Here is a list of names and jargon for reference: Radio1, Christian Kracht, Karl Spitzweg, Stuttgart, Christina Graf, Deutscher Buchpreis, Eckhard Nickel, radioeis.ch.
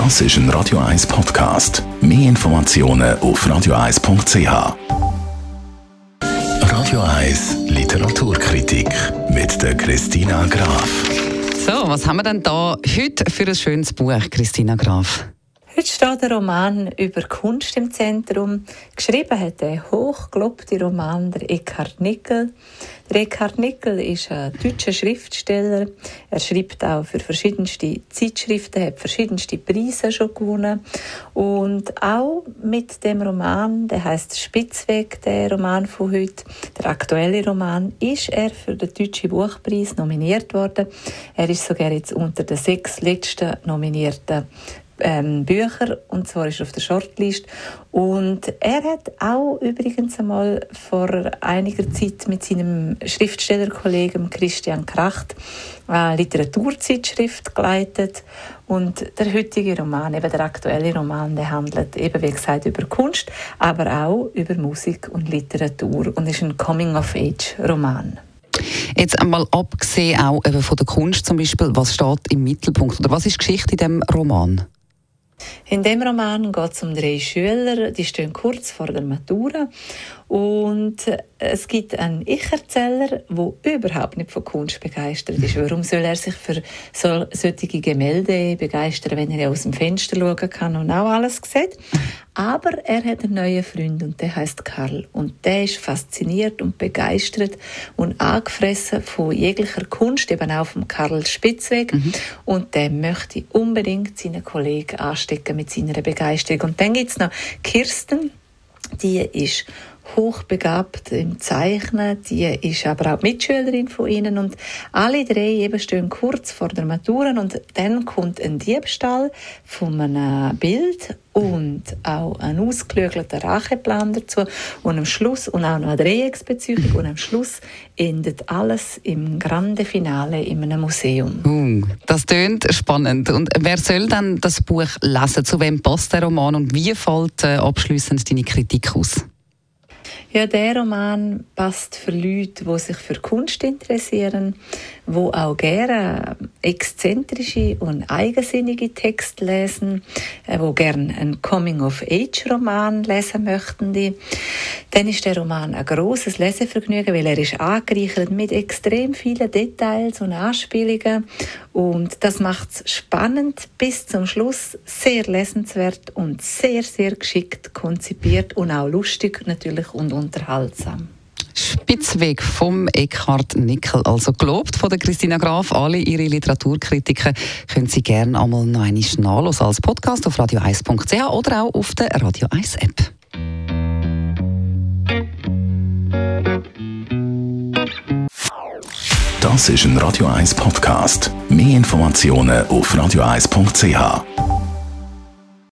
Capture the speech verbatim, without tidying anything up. Das ist ein Radio eins Podcast. Mehr Informationen auf radio eis punkt c h. Radio eins Literaturkritik mit der Christina Graf. So, was haben wir denn da heute für ein schönes Buch, Christina Graf? Heute steht der Roman über Kunst im Zentrum. Geschrieben hat der hochgelobte Roman der Eckhard Nickel. Der Eckhard Nickel ist ein deutscher Schriftsteller. Er schreibt auch für verschiedenste Zeitschriften, hat verschiedenste Preise schon gewonnen. Und auch mit dem Roman, der heisst Spitzweg, der Roman von heute, der aktuelle Roman, ist er für den Deutschen Buchpreis nominiert worden. Er ist sogar jetzt unter den sechs letzten nominierten Bücher, und zwar ist er auf der Shortlist. Und er hat auch übrigens einmal vor einiger Zeit mit seinem Schriftstellerkollegen Christian Kracht eine Literaturzeitschrift geleitet. Und der heutige Roman, eben der aktuelle Roman, der handelt eben, wie gesagt, über Kunst, aber auch über Musik und Literatur und ist ein Coming-of-Age-Roman. Jetzt einmal abgesehen auch eben von der Kunst zum Beispiel, was steht im Mittelpunkt oder was ist Geschichte in diesem Roman? In dem Roman geht es um drei Schüler, die stehen kurz vor der Matura, und es gibt einen Ich-Erzähler, der überhaupt nicht von Kunst begeistert ist. Warum soll er sich für sol- solche Gemälde begeistern, wenn er ja aus dem Fenster schauen kann und auch alles sieht? Aber er hat einen neuen Freund und der heisst Karl. Und der ist fasziniert und begeistert und angefressen von jeglicher Kunst, eben auch vom Karl Spitzweg. Mhm. Und der möchte unbedingt seinen Kollegen anstecken mit seiner Begeisterung. Und dann gibt es noch Kirsten, die ist hochbegabt im Zeichnen, die ist aber auch Mitschülerin von ihnen, und alle drei eben stehen kurz vor der Matura, und dann kommt ein Diebstahl von einem Bild und auch ein ausgeklügelter Racheplan dazu und am Schluss, und auch noch eine Dreiecksbeziehung, und am Schluss endet alles im Grande Finale in einem Museum. Uh, das tönt spannend. Und wer soll dann das Buch lesen? Zu wem passt der Roman und wie fällt äh, abschliessend deine Kritik aus? Ja, der Roman passt für Leute, die sich für Kunst interessieren, die auch gerne exzentrische und eigensinnige Texte lesen, die gerne einen Coming-of-Age-Roman lesen möchten. Dann ist der Roman ein grosses Lesevergnügen, weil er ist angereichert mit extrem vielen Details und Anspielungen. Und das macht es spannend bis zum Schluss, sehr lesenswert und sehr, sehr geschickt konzipiert und auch lustig natürlich und unterhaltsam. Spitzweg vom Eckhard Nickel, also gelobt von der Christina Graf. Alle ihre Literaturkritiken können Sie gerne einmal noch einmal nachhören als Podcast auf radio eis punkt c h oder auch auf der Radio eins App. Das ist ein Radio eins Podcast. Mehr Informationen auf radio eis punkt c h.